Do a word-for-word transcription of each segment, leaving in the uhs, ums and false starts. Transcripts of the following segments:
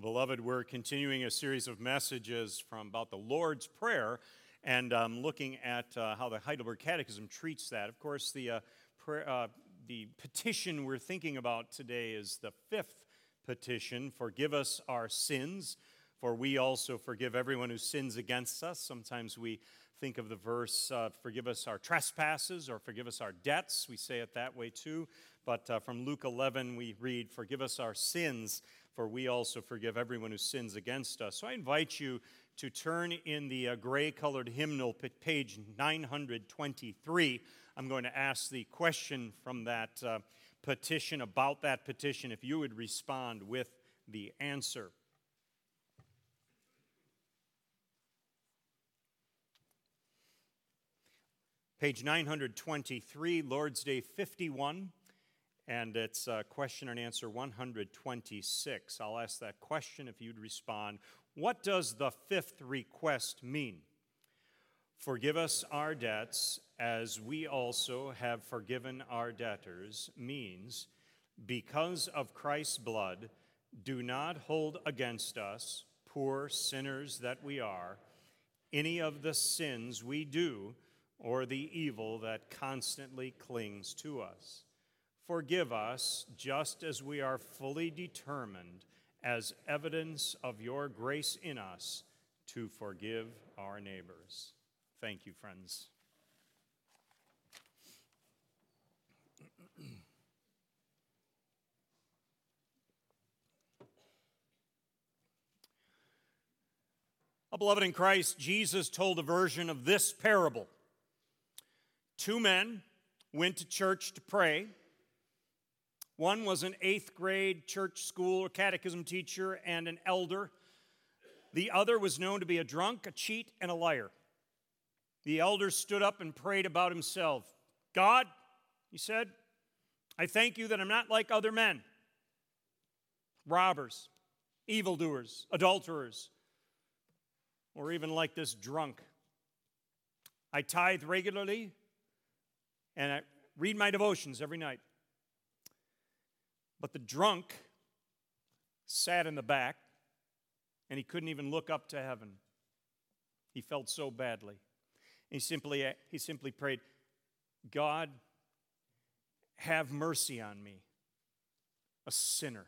Well, beloved, we're continuing a series of messages from about the Lord's Prayer, and um, looking at uh, how the Heidelberg Catechism treats that. Of course, the uh, prayer, uh, the petition we're thinking about today is the fifth petition: "Forgive us our sins, for we also forgive everyone who sins against us." Sometimes we think of the verse, uh, "Forgive us our trespasses," or "Forgive us our debts." We say it that way too. But uh, from Luke eleven, we read, "Forgive us our sins, for we also forgive everyone who sins against us." So I invite you to turn in the uh, gray-colored hymnal, page nine hundred twenty-three. I'm going to ask the question from that uh, petition, about that petition, if you would respond with the answer. Page nine hundred twenty-three, Lord's Day fifty-one. And it's uh, question and answer one hundred twenty-six. I'll ask that question if you'd respond. What does the fifth request mean? Forgive us our debts as we also have forgiven our debtors means, because of Christ's blood, do not hold against us, poor sinners that we are, any of the sins we do or the evil that constantly clings to us. Forgive us, just as we are fully determined, as evidence of your grace in us, to forgive our neighbors. Thank you, friends. Oh, beloved in Christ, Jesus told a version of this parable. Two men went to church to pray. One was an eighth grade church school or catechism teacher and an elder. The other was known to be a drunk, a cheat, and a liar. The elder stood up and prayed about himself. "God," he said, "I thank you that I'm not like other men, robbers, evildoers, adulterers, or even like this drunk. I tithe regularly and I read my devotions every night." But the drunk sat in the back, and he couldn't even look up to heaven. He felt so badly. He simply, he simply prayed, "God, have mercy on me, a sinner."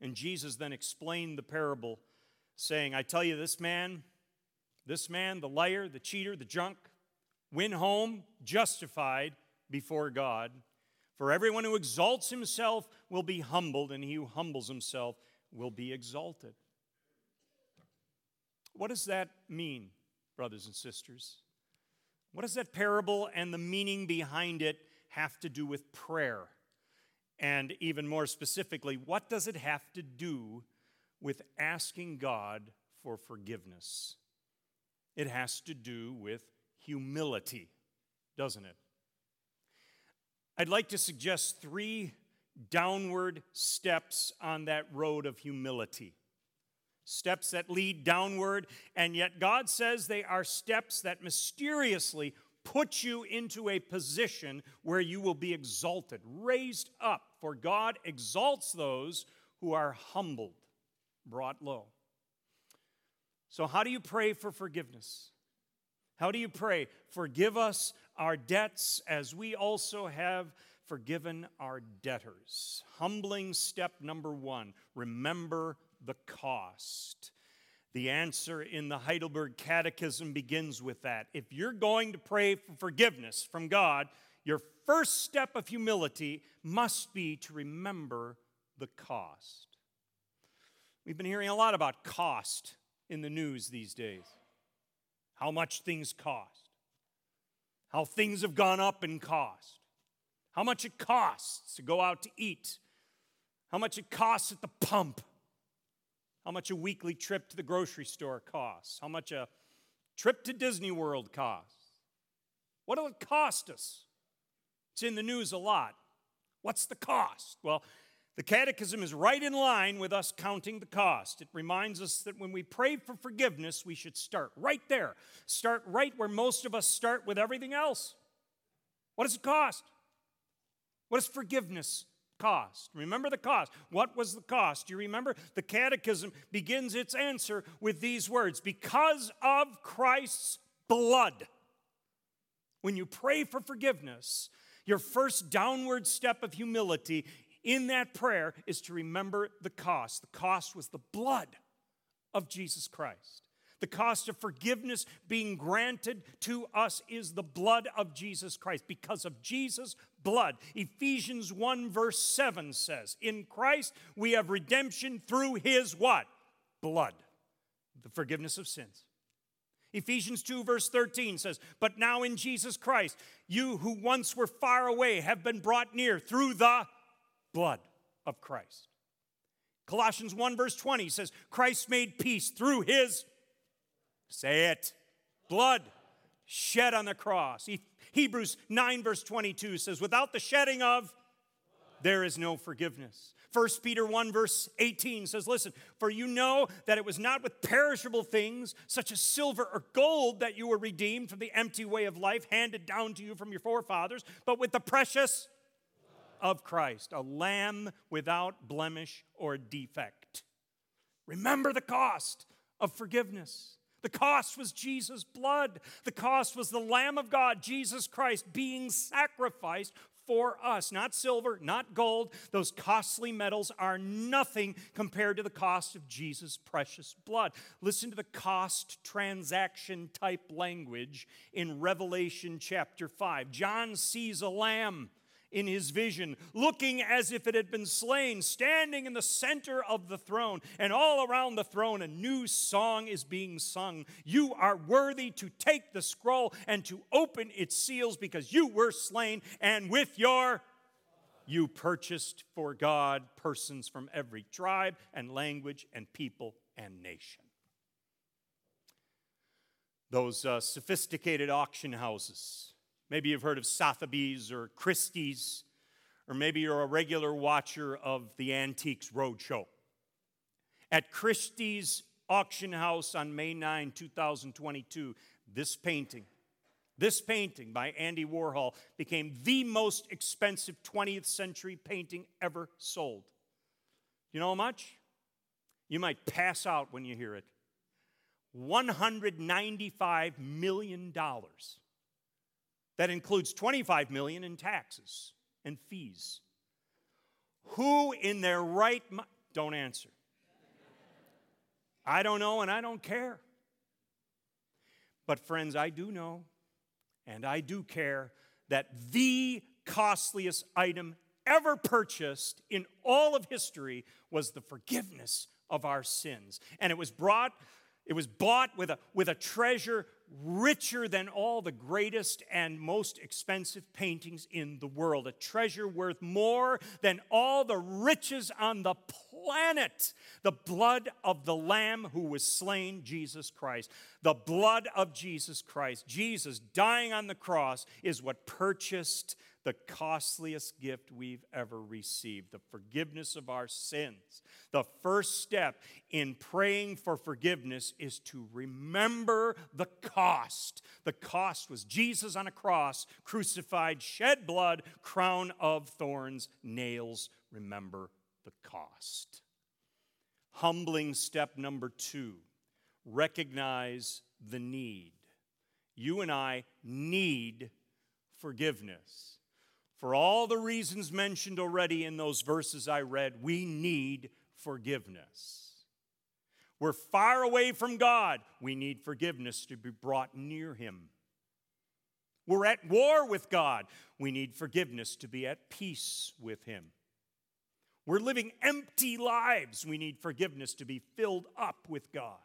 And Jesus then explained the parable, saying, "I tell you, this man, this man, the liar, the cheater, the drunk, went home justified before God. For everyone who exalts himself will be humbled, and he who humbles himself will be exalted." What does that mean, brothers and sisters? What does that parable and the meaning behind it have to do with prayer? And even more specifically, what does it have to do with asking God for forgiveness? It has to do with humility, doesn't it? I'd like to suggest three downward steps on that road of humility. Steps that lead downward, and yet God says they are steps that mysteriously put you into a position where you will be exalted, raised up, for God exalts those who are humbled, brought low. So how do you pray for forgiveness? How do you pray? Forgive us our debts as we also have forgiven our debtors. Humbling step number one, remember the cost. The answer in the Heidelberg Catechism begins with that. If you're going to pray for forgiveness from God, your first step of humility must be to remember the cost. We've been hearing a lot about cost in the news these days. How much things cost. How things have gone up in cost. How much it costs to go out to eat. How much it costs at the pump. How much a weekly trip to the grocery store costs. How much a trip to Disney World costs. What will it cost us? It's in the news a lot. What's the cost? Well, the Catechism is right in line with us counting the cost. It reminds us that when we pray for forgiveness, we should start right there. Start right where most of us start with everything else. What does it cost? What does forgiveness Cost. Remember the cost. What was the cost? You remember? The Catechism begins its answer with these words. Because of Christ's blood. When you pray for forgiveness, your first downward step of humility in that prayer is to remember the cost. The cost was the blood of Jesus Christ. The cost of forgiveness being granted to us is the blood of Jesus Christ. Because of Jesus' blood, Ephesians one verse seven says, in Christ we have redemption through his what? Blood. The forgiveness of sins. Ephesians two verse thirteen says, but now in Jesus Christ, you who once were far away have been brought near through the blood of Christ. Colossians one verse twenty says, Christ made peace through his blood. Say it. Blood shed on the cross. Hebrews nine verse twenty-two says, without the shedding of, there is no forgiveness. first Peter one verse eighteen says, listen, for you know that it was not with perishable things, such as silver or gold, that you were redeemed from the empty way of life handed down to you from your forefathers, but with the precious of Christ, a lamb without blemish or defect. Remember the cost of forgiveness. The cost was Jesus' blood. The cost was the Lamb of God, Jesus Christ, being sacrificed for us. Not silver, not gold. Those costly metals are nothing compared to the cost of Jesus' precious blood. Listen to the cost transaction type language in Revelation chapter five. John sees a lamb in his vision, looking as if it had been slain, standing in the center of the throne, and all around the throne a new song is being sung. You are worthy to take the scroll and to open its seals, because you were slain, and with your you purchased for God persons from every tribe and language and people and nation. Those uh, sophisticated auction houses. Maybe you've heard of Sotheby's or Christie's, or maybe you're a regular watcher of the Antiques Roadshow. At Christie's auction house on May ninth, two thousand twenty-two, this painting, this painting by Andy Warhol became the most expensive twentieth century painting ever sold. You know how much? You might pass out when you hear it. one hundred ninety-five million dollars. That includes twenty-five million dollars in taxes and fees. Who in their right mind? Don't answer. I don't know and I don't care. But friends, I do know and I do care that the costliest item ever purchased in all of history was the forgiveness of our sins. And it was brought, it was bought with a, with a treasure richer than all the greatest and most expensive paintings in the world. A treasure worth more than all the riches on the planet. The blood of the Lamb who was slain, Jesus Christ. The blood of Jesus Christ. Jesus dying on the cross is what purchased the costliest gift we've ever received, the forgiveness of our sins. The first step in praying for forgiveness is to remember the cost. The cost was Jesus on a cross, crucified, shed blood, crown of thorns, nails. Remember the cost. Humbling step number two, recognize the need. You and I need forgiveness. For all the reasons mentioned already in those verses I read, we need forgiveness. We're far away from God. We need forgiveness to be brought near him. We're at war with God. We need forgiveness to be at peace with him. We're living empty lives. We need forgiveness to be filled up with God.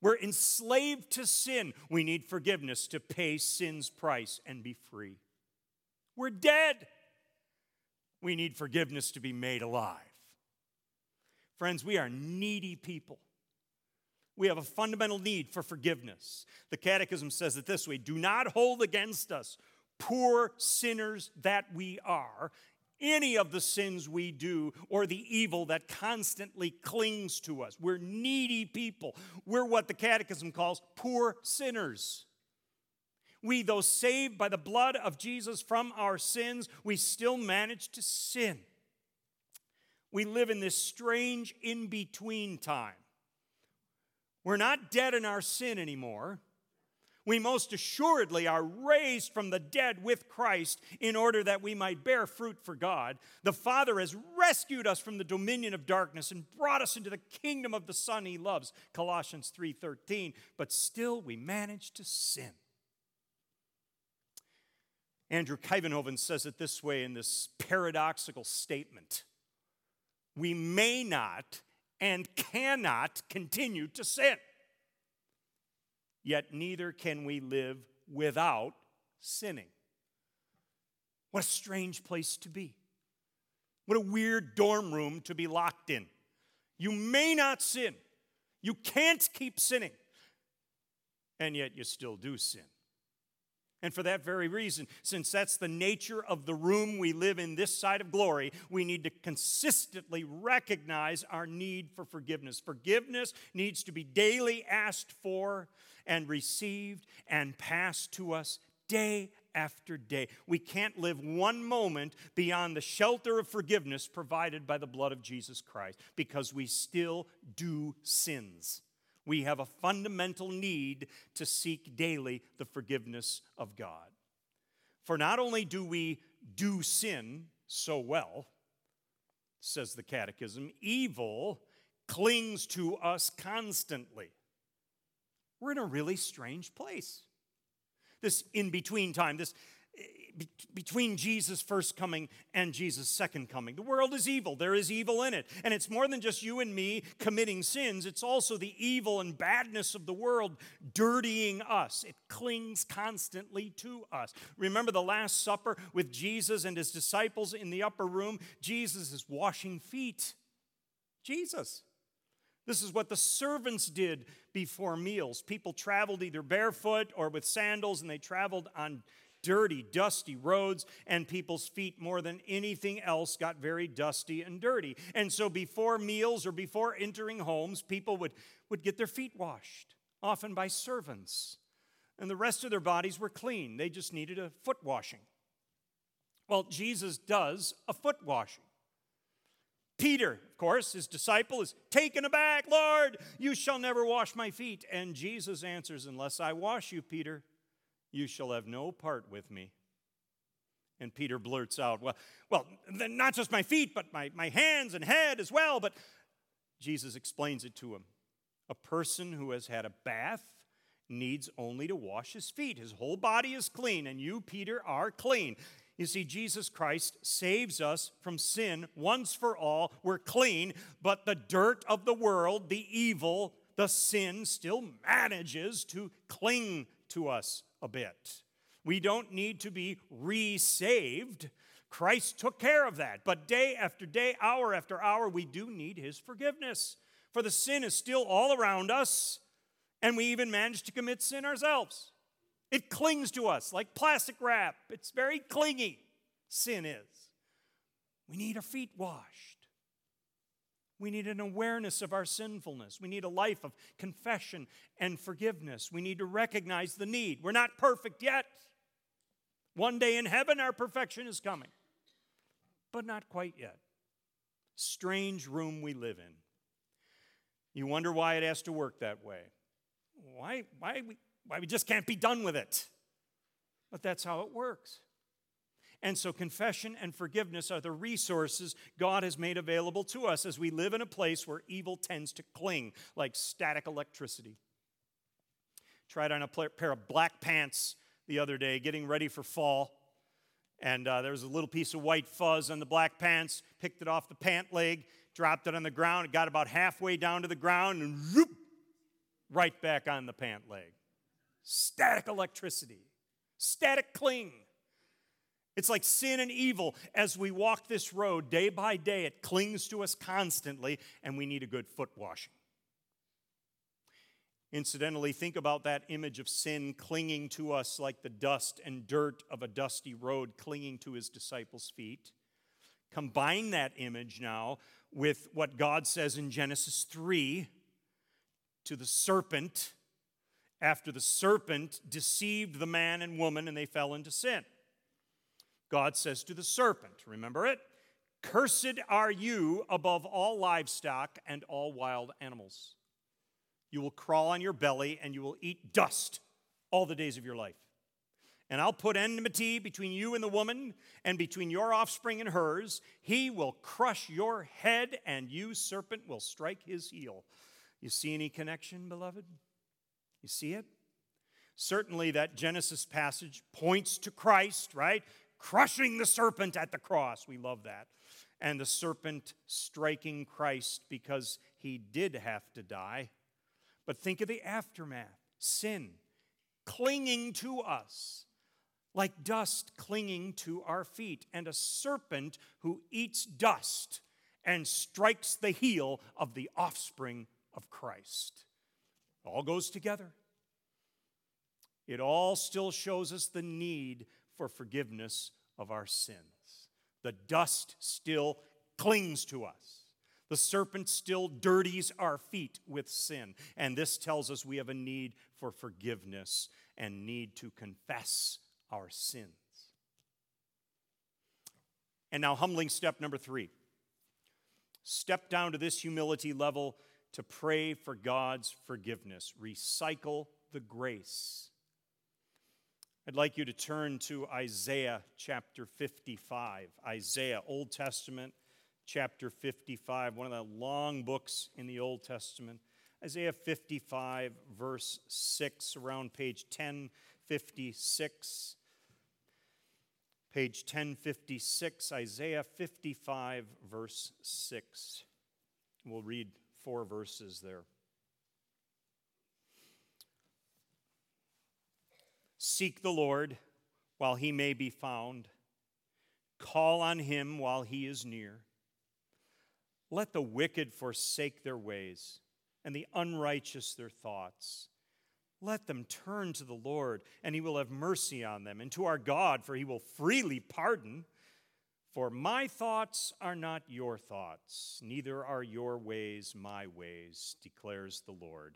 We're enslaved to sin. We need forgiveness to pay sin's price and be free. We're dead. We need forgiveness to be made alive. Friends, we are needy people. We have a fundamental need for forgiveness. The Catechism says it this way, do not hold against us, poor sinners that we are, any of the sins we do or the evil that constantly clings to us. We're needy people. We're what the Catechism calls poor sinners. we, though saved by the blood of Jesus from our sins, we still manage to sin. We live in this strange in-between time. We're not dead in our sin anymore. We most assuredly are raised from the dead with Christ in order that we might bear fruit for God. The Father has rescued us from the dominion of darkness and brought us into the kingdom of the Son he loves, Colossians three thirteen. But still we manage to sin. Andrew Kivenhoven says it this way in this paradoxical statement. We may not and cannot continue to sin. Yet neither can we live without sinning. What a strange place to be. What a weird dorm room to be locked in. You may not sin. You can't keep sinning. And yet you still do sin. And for that very reason, since that's the nature of the room we live in this side of glory, we need to consistently recognize our need for forgiveness. Forgiveness needs to be daily asked for and received and passed to us day after day. We can't live one moment beyond the shelter of forgiveness provided by the blood of Jesus Christ because we still do sins. We have a fundamental need to seek daily the forgiveness of God. For not only do we do sin so well, says the Catechism, evil clings to us constantly. We're in a really strange place. This in-between time, this between Jesus' first coming and Jesus' second coming. The world is evil. There is evil in it. And it's more than just you and me committing sins. It's also the evil and badness of the world dirtying us. It clings constantly to us. Remember the Last Supper with Jesus and his disciples in the upper room? Jesus is washing feet. Jesus. This is what the servants did before meals. People traveled either barefoot or with sandals, and they traveled on dirty, dusty roads, and people's feet more than anything else got very dusty and dirty. And so before meals or before entering homes, people would, would get their feet washed, often by servants. And the rest of their bodies were clean. They just needed a foot washing. Well, Jesus does a foot washing. Peter, of course, his disciple, is taken aback. Lord, you shall never wash my feet. And Jesus answers, unless I wash you, Peter, you shall have no part with me. And Peter blurts out, well, well, not just my feet, but my, my hands and head as well. But Jesus explains it to him. A person who has had a bath needs only to wash his feet. His whole body is clean, and you, Peter, are clean. You see, Jesus Christ saves us from sin once for all. We're clean, but the dirt of the world, the evil, the sin still manages to cling to us a bit. We don't need to be re-saved. Christ took care of that. But day after day, hour after hour, we do need his forgiveness. For the sin is still all around us, and we even manage to commit sin ourselves. It clings to us like plastic wrap. It's very clingy, sin is. We need our feet washed. We need an awareness of our sinfulness. We need a life of confession and forgiveness. We need to recognize the need. We're not perfect yet. One day in heaven, our perfection is coming, but not quite yet. Strange room we live in. You wonder why it has to work that way. Why, why, we, why we just can't be done with it. But that's how it works. And so confession and forgiveness are the resources God has made available to us as we live in a place where evil tends to cling like static electricity. Tried on a pair of black pants the other day, getting ready for fall. And uh, there was a little piece of white fuzz on the black pants. Picked it off the pant leg, dropped it on the ground. It got about halfway down to the ground and whoop, right back on the pant leg. Static electricity. Static cling. It's like sin and evil. As we walk this road day by day, it clings to us constantly, and we need a good foot washing. Incidentally, think about that image of sin clinging to us like the dust and dirt of a dusty road clinging to his disciples' feet. Combine that image now with what God says in Genesis three to the serpent after the serpent deceived the man and woman and they fell into sin. God says to the serpent, remember it? Cursed are you above all livestock and all wild animals. You will crawl on your belly and you will eat dust all the days of your life. And I'll put enmity between you and the woman and between your offspring and hers. He will crush your head and you, serpent, will strike his heel. You see any connection, beloved? You see it? Certainly that Genesis passage points to Christ, right? Crushing the serpent at the cross. We love that. And the serpent striking Christ because he did have to die. But think of the aftermath. Sin clinging to us, like dust clinging to our feet, and a serpent who eats dust and strikes the heel of the offspring of Christ. It all goes together. It all still shows us the need for forgiveness of our sins. The dust still clings to us. The serpent still dirties our feet with sin. And this tells us we have a need for forgiveness and need to confess our sins. And now, humbling step number three. Step down to this humility level to pray for God's forgiveness. Recycle the grace. I'd like you to turn to Isaiah chapter fifty-five. Isaiah, Old Testament, chapter fifty-five, one of the long books in the Old Testament. Isaiah fifty-five, verse six, around page ten fifty-six. Page ten fifty-six, Isaiah fifty-five, verse six. We'll read four verses there. Seek the Lord while he may be found. Call on him while he is near. Let the wicked forsake their ways, and the unrighteous their thoughts. Let them turn to the Lord, and he will have mercy on them, and to our God, for he will freely pardon. For my thoughts are not your thoughts, neither are your ways my ways, declares the Lord.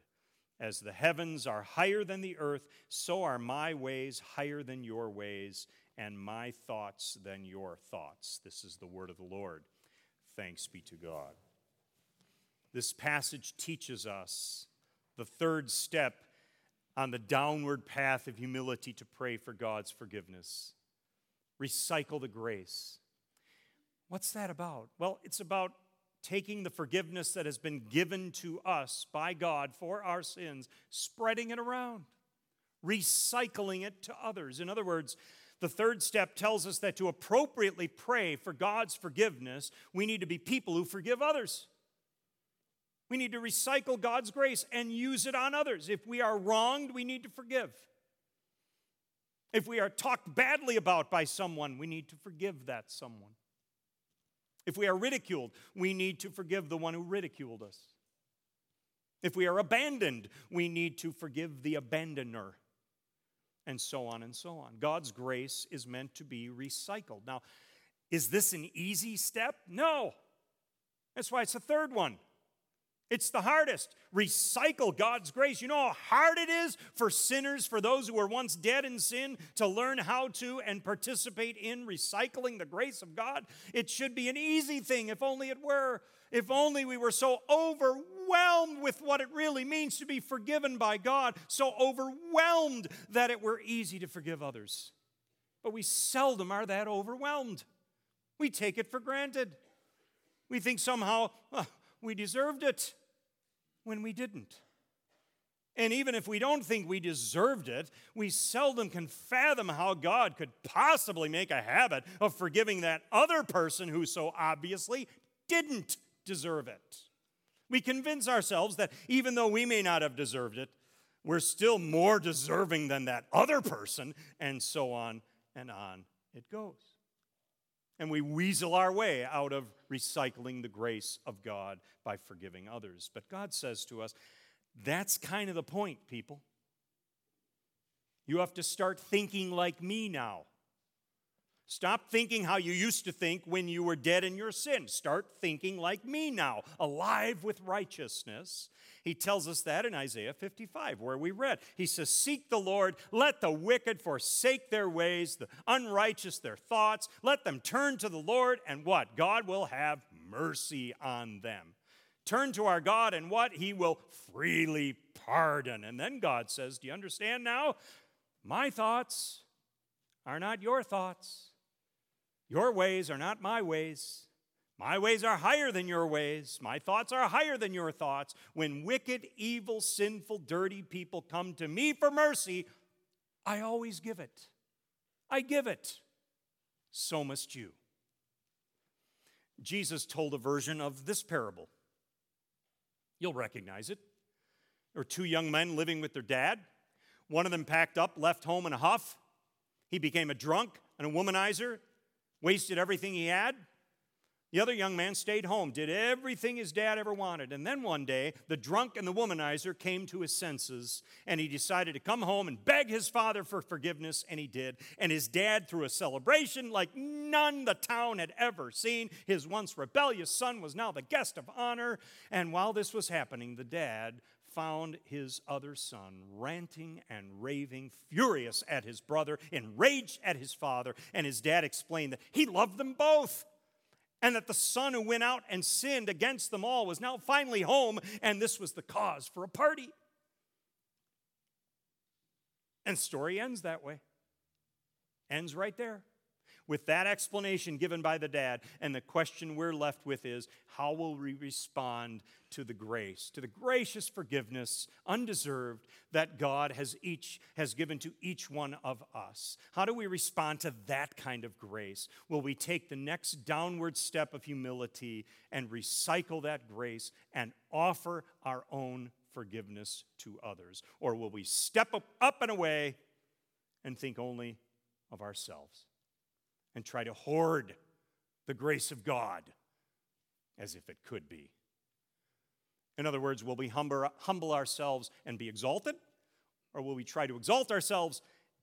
As the heavens are higher than the earth, so are my ways higher than your ways, and my thoughts than your thoughts. This is the word of the Lord. Thanks be to God. This passage teaches us the third step on the downward path of humility to pray for God's forgiveness. Recycle the grace. What's that about? Well, it's about taking the forgiveness that has been given to us by God for our sins, spreading it around, recycling it to others. In other words, the third step tells us that to appropriately pray for God's forgiveness, we need to be people who forgive others. We need to recycle God's grace and use it on others. If we are wronged, we need to forgive. If we are talked badly about by someone, we need to forgive that someone. If we are ridiculed, we need to forgive the one who ridiculed us. If we are abandoned, we need to forgive the abandoner. And so on and so on. God's grace is meant to be recycled. Now, is this an easy step? No. That's why it's the third one. It's the hardest. Recycle God's grace. You know how hard it is for sinners, for those who were once dead in sin, to learn how to and participate in recycling the grace of God? It should be an easy thing, if only it were. If only we were so overwhelmed with what it really means to be forgiven by God, so overwhelmed that it were easy to forgive others. But we seldom are that overwhelmed. We take it for granted. We think somehow, well, we deserved it when we didn't. And even if we don't think we deserved it, we seldom can fathom how God could possibly make a habit of forgiving that other person who so obviously didn't deserve it. We convince ourselves that even though we may not have deserved it, we're still more deserving than that other person, and so on and on it goes. And we weasel our way out of recycling the grace of God by forgiving others. But God says to us, that's kind of the point, people. You have to start thinking like me now. Stop thinking how you used to think when you were dead in your sin. Start thinking like me now, alive with righteousness. He tells us that in Isaiah fifty-five, where we read. He says, seek the Lord, let the wicked forsake their ways, the unrighteous their thoughts. Let them turn to the Lord, and what? God will have mercy on them. Turn to our God, and what? He will freely pardon. And then God says, do you understand now? My thoughts are not your thoughts. Your ways are not my ways. My ways are higher than your ways. My thoughts are higher than your thoughts. When wicked, evil, sinful, dirty people come to me for mercy, I always give it. I give it. So must you. Jesus told a version of this parable. You'll recognize it. There were two young men living with their dad. One of them packed up, left home in a huff. He became a drunk and a womanizer. Wasted everything he had. The other young man stayed home, did everything his dad ever wanted. And then one day, the drunk and the womanizer came to his senses, and he decided to come home and beg his father for forgiveness, and he did. And his dad threw a celebration like none the town had ever seen. His once rebellious son was now the guest of honor. And while this was happening, the dad found his other son ranting and raving, furious at his brother, enraged at his father, and his dad explained that he loved them both, and that the son who went out and sinned against them all was now finally home, and this was the cause for a party. And the story ends that way. Ends right there, with that explanation given by the dad. And the question we're left with is, how will we respond to the grace, to the gracious forgiveness, undeserved, that God has each has given to each one of us? How do we respond to that kind of grace? Will we take the next downward step of humility and recycle that grace and offer our own forgiveness to others? Or will we step up, up and away and think only of ourselves? And try to hoard the grace of God as if it could be. In other words, will we humble ourselves and be exalted? Or will we try to exalt ourselves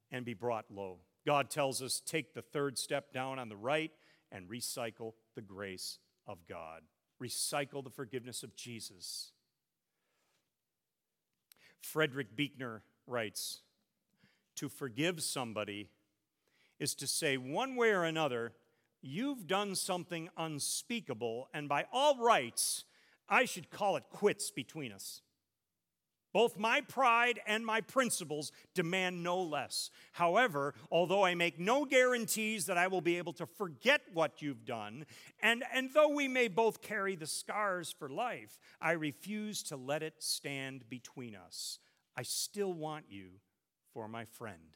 and be brought low? God tells us, take the third step down on the right and recycle the grace of God. Recycle the forgiveness of Jesus. Frederick Buechner writes, to forgive somebody is to say one way or another, you've done something unspeakable, and by all rights, I should call it quits between us. Both my pride and my principles demand no less. However, although I make no guarantees that I will be able to forget what you've done, and, and though we may both carry the scars for life, I refuse to let it stand between us. I still want you for my friend.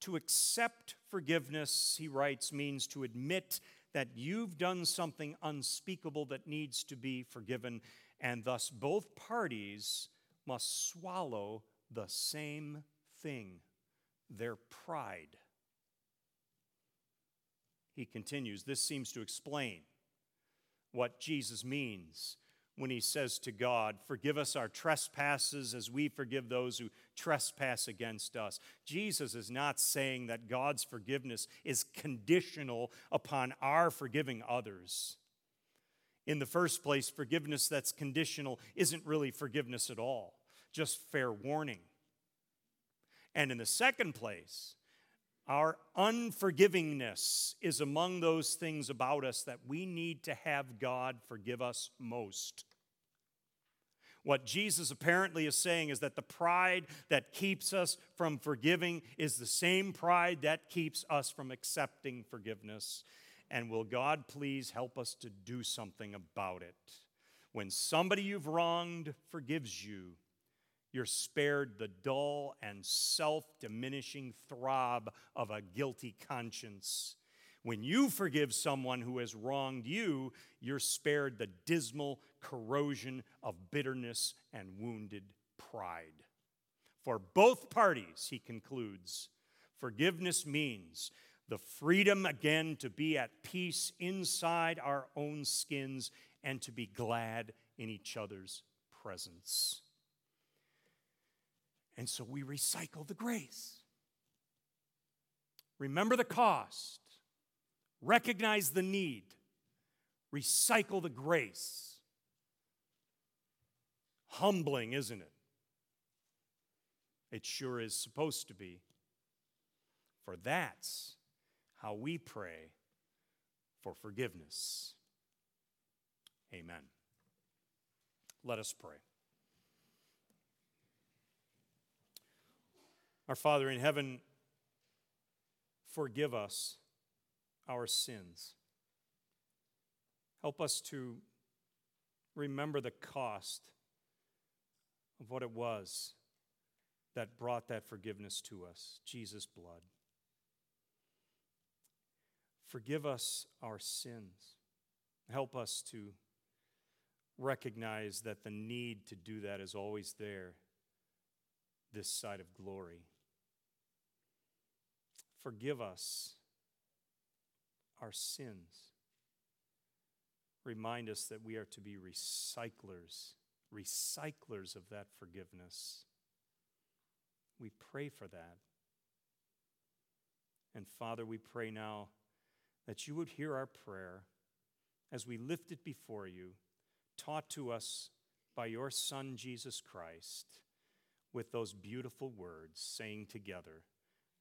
To accept forgiveness, he writes, means to admit that you've done something unspeakable that needs to be forgiven, and thus both parties must swallow the same thing, their pride. He continues, this seems to explain what Jesus means when he says to God, forgive us our trespasses as we forgive those who trespass against us. Jesus is not saying that God's forgiveness is conditional upon our forgiving others. In the first place, forgiveness that's conditional isn't really forgiveness at all, just fair warning. And in the second place, our unforgivingness is among those things about us that we need to have God forgive us most. What Jesus apparently is saying is that the pride that keeps us from forgiving is the same pride that keeps us from accepting forgiveness. And will God please help us to do something about it? When somebody you've wronged forgives you, you're spared the dull and self-diminishing throb of a guilty conscience. When you forgive someone who has wronged you, you're spared the dismal corrosion of bitterness and wounded pride. For both parties, he concludes, forgiveness means the freedom again to be at peace inside our own skins and to be glad in each other's presence. And so we recycle the grace. Remember the cost. Recognize the need. Recycle the grace. Humbling, isn't it? It sure is supposed to be. For that's how we pray for forgiveness. Amen. Let us pray. Our Father in heaven, forgive us our sins. Help us to remember the cost of what it was that brought that forgiveness to us, Jesus' blood. Forgive us our sins. Help us to recognize that the need to do that is always there this side of glory. Forgive us our sins. Remind us that we are to be recyclers, recyclers of that forgiveness. We pray for that. And Father, we pray now that you would hear our prayer as we lift it before you, taught to us by your Son, Jesus Christ, with those beautiful words, saying together,